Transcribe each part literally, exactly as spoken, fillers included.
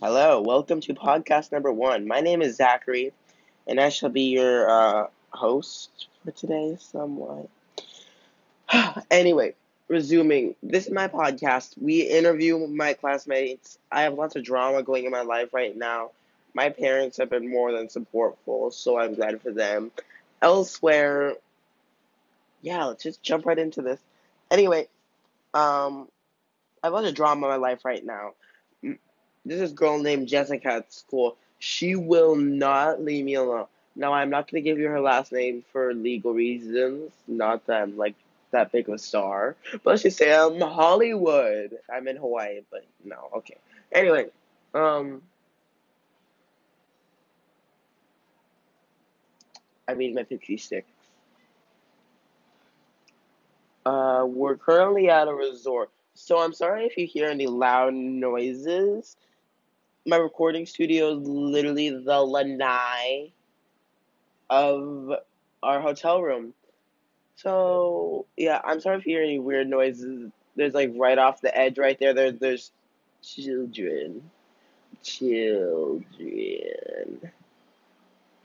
Hello, welcome to podcast number one. My name is Zachary, and I shall be your uh, host for today somewhat. Anyway, resuming, this is my podcast. We interview my classmates. I have lots of drama going in my life right now. My parents have been more than supportful, so I'm glad for them. Elsewhere, yeah, let's just jump right into this. Anyway, um, I have lots of drama in my life right now. There's this girl named Jessica at school. She will not leave me alone. Now, I'm not going to give you her last name for legal reasons. Not that I'm, like, that big of a star. But let's just say I'm Hollywood. I'm in Hawaii, but no. Okay. Anyway, um... I mean, my pixie sticks. Uh, we're currently at a resort. So I'm sorry if you hear any loud noises. My recording studio is literally the lanai of our hotel room. So, yeah, I'm sorry if you hear any weird noises. There's, like, right off the edge right there, there there's children. Children.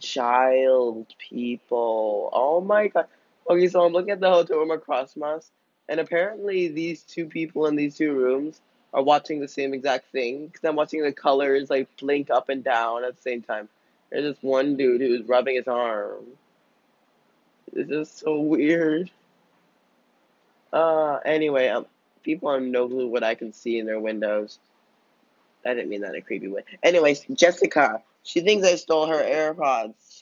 Child people. Oh, my God. Okay, so I'm looking at the hotel room across from us, and apparently these two people in these two rooms are watching the same exact thing, because I'm watching the colors, like, blink up and down at the same time. There's this one dude who's rubbing his arm. This is so weird. Uh, anyway, um, people have no clue what I can see in their windows. I didn't mean that in a creepy way. Anyways, Jessica, she thinks I stole her AirPods.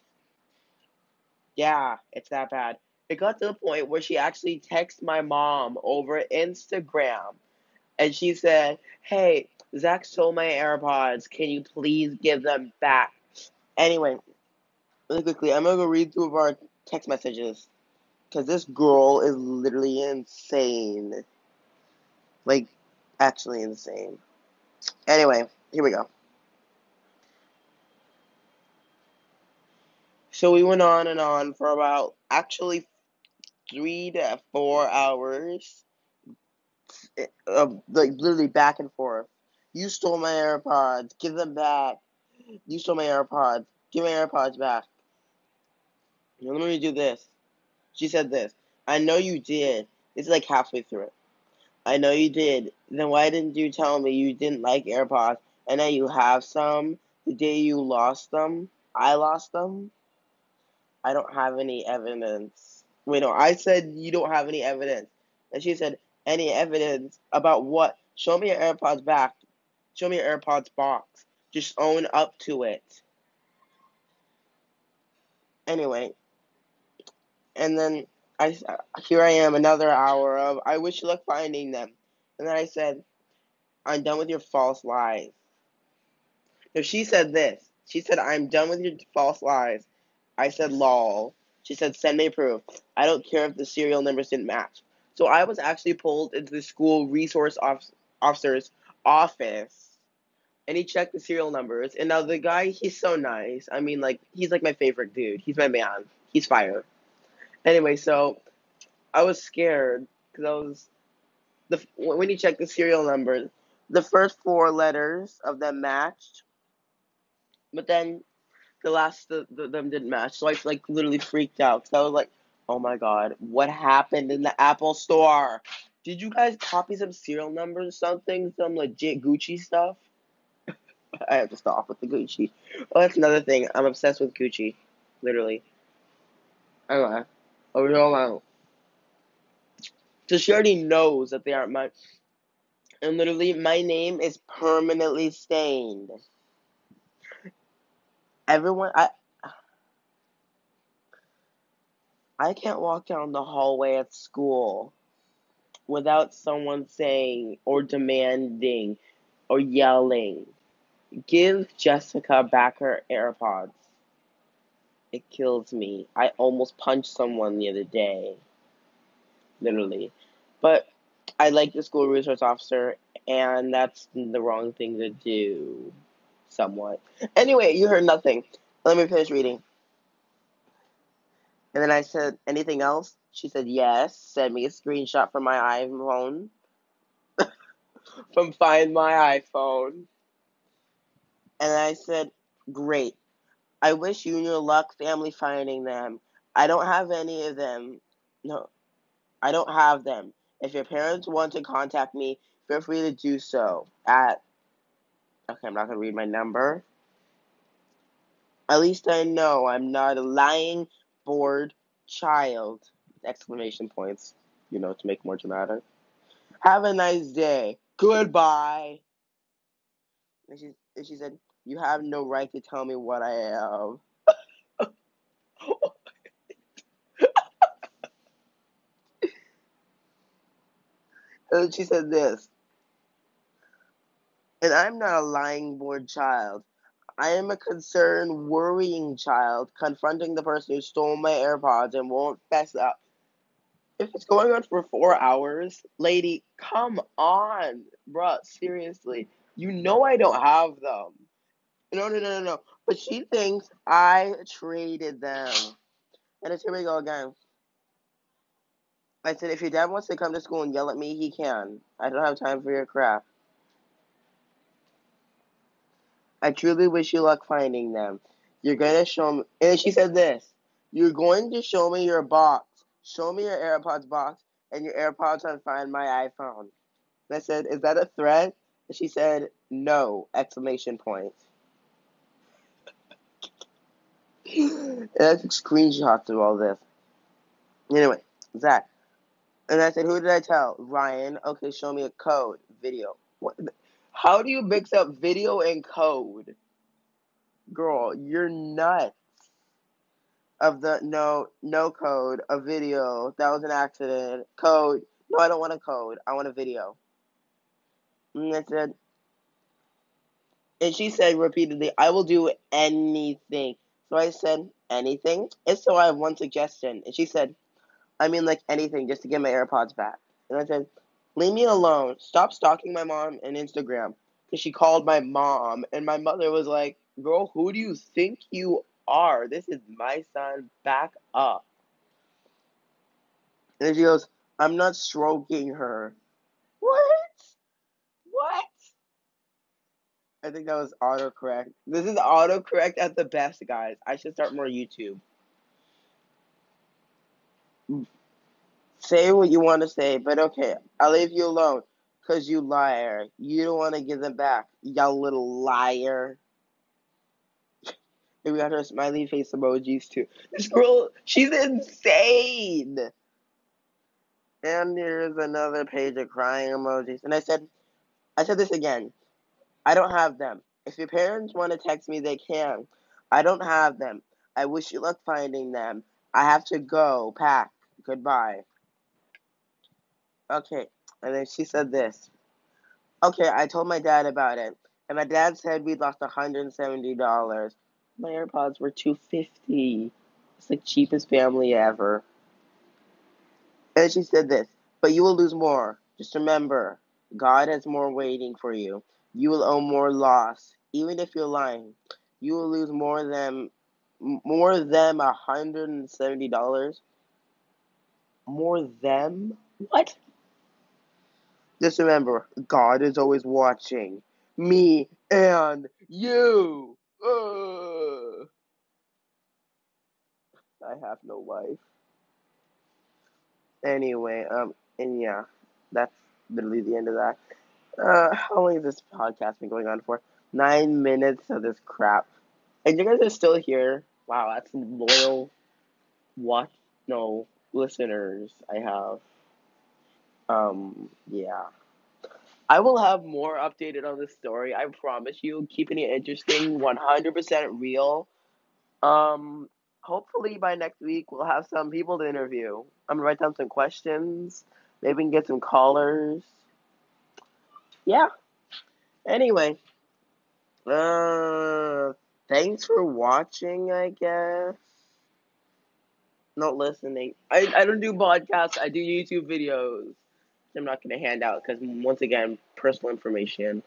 Yeah, it's that bad. It got to the point where she actually texted my mom over Instagram. And she said, "Hey, Zach stole my AirPods. Can you please give them back?" Anyway, really quickly, I'm going to go read through our text messages, because this girl is literally insane. Like, actually insane. Anyway, here we go. So we went on and on for about, actually, three to four hours of, like, literally back and forth. You stole my AirPods, give them back. You stole my AirPods, give my AirPods back. Now, let me do this. She said this. I know you did. This is like halfway through it. I know you did. Then why didn't you tell me you didn't like AirPods and that you have some? The day you lost them, I lost them. I don't have any evidence. Wait, no, I said you don't have any evidence. And she said, any evidence about what? Show me your AirPods back. Show me your AirPods box. Just own up to it. Anyway. And then I, here I am, another hour of, I wish you luck finding them. And then I said, I'm done with your false lies. Now, she said this. She said, I'm done with your false lies. I said, lol. She said, send me proof. I don't care if the serial numbers didn't match. So I was actually pulled into the school resource office, officer's office, and he checked the serial numbers. And now the guy, he's so nice. I mean, like, he's, like, my favorite dude. He's my man. He's fire. Anyway, so I was scared because I was, the when he checked the serial numbers, the first four letters of them matched, but then The last of the, the, them didn't match, so I, like, literally freaked out. So I was like, oh, my God, what happened in the Apple store? Did you guys copy some serial numbers or something, some legit Gucci stuff? I have to stop with the Gucci. Oh, that's another thing. I'm obsessed with Gucci, literally. I don't know. Oh, we all out. So she already knows that they aren't mine. And literally, my name is permanently stained. Everyone, I I can't walk down the hallway at school without someone saying or demanding or yelling, give Jessica back her AirPods. It kills me. I almost punched someone the other day, literally. But I like the school resource officer, and that's the wrong thing to do. Somewhat. Anyway, you heard nothing. Let me finish reading. And then I said, anything else? She said, yes. Send me a screenshot from my iPhone. from Find My iPhone. And I said, great. I wish you and your luck family finding them. I don't have any of them. No, I don't have them. If your parents want to contact me, feel free to do so at... Okay, I'm not going to read my number. At least I know I'm not a lying, bored child. Exclamation points. You know, to make more dramatic. Have a nice day. Goodbye. And she, and she said, you have no right to tell me what I am. And she said this. And I'm not a lying, bored child. I am a concerned, worrying child confronting the person who stole my AirPods and won't fess up. If it's going on for four hours, lady, come on, bruh, seriously. You know I don't have them. No, no, no, no, no. But she thinks I traded them. And it's here we go again. I said, if your dad wants to come to school and yell at me, he can. I don't have time for your crap. I truly wish you luck finding them. You're going to show me. And she said this. You're going to show me your box. Show me your AirPods box and your AirPods on Find My iPhone. And I said, is that a threat? And she said, no, exclamation point. And I took screenshots of all this. Anyway, Zach. And I said, who did I tell? Ryan. Okay, show me a code. Video. What? How do you mix up video and code? Girl, you're nuts. Of the no, no code, a video, that was an accident, code, no, I don't want a code, I want a video. And I said, and she said repeatedly, I will do anything. So I said, anything? If so, I have one suggestion. And she said, I mean like anything, just to get my AirPods back. And I said, leave me alone, stop stalking my mom and Instagram. Because she called my mom, and my mother was like, girl, who do you think you are? Are. This is my son. Back up. And then she goes, I'm not stroking her. What? What? I think that was autocorrect. This is autocorrect at the best, guys. I should start more YouTube. Say what you want to say, but okay. I'll leave you alone because you liar. You don't want to give them back, y'all little liar. And we got her smiley face emojis, too. This girl, she's insane! And here's another page of crying emojis. And I said, I said this again. I don't have them. If your parents want to text me, they can. I don't have them. I wish you luck finding them. I have to go. Pack. Goodbye. Okay. And then she said this. Okay, I told my dad about it. And my dad said we lost one hundred seventy dollars. My AirPods were two hundred fifty dollars. It's the cheapest family ever. And she said this, but you will lose more. Just remember, God has more waiting for you. You will owe more loss, even if you're lying. You will lose more than more than one hundred seventy dollars. More than? What? Just remember, God is always watching me and you. Uh, I have no life. Anyway, um, and yeah, that's literally the end of that. Uh, how long has this podcast been going on for? Nine minutes of this crap. And you guys are still here. Wow, that's loyal watch, no, listeners I have. Um, yeah. I will have more updated on this story. I promise you. Keeping it interesting. one hundred percent real. Um, hopefully by next week we'll have some people to interview. I'm going to write down some questions. Maybe we can get some callers. Yeah. Anyway. Uh, thanks for watching, I guess. Not listening. I, I don't do podcasts. I do YouTube videos. I'm not going to hand out because, once again, personal information.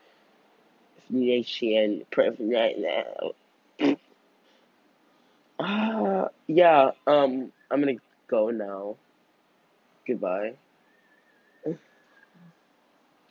Uh, yeah, um, I'm going to go now. Goodbye.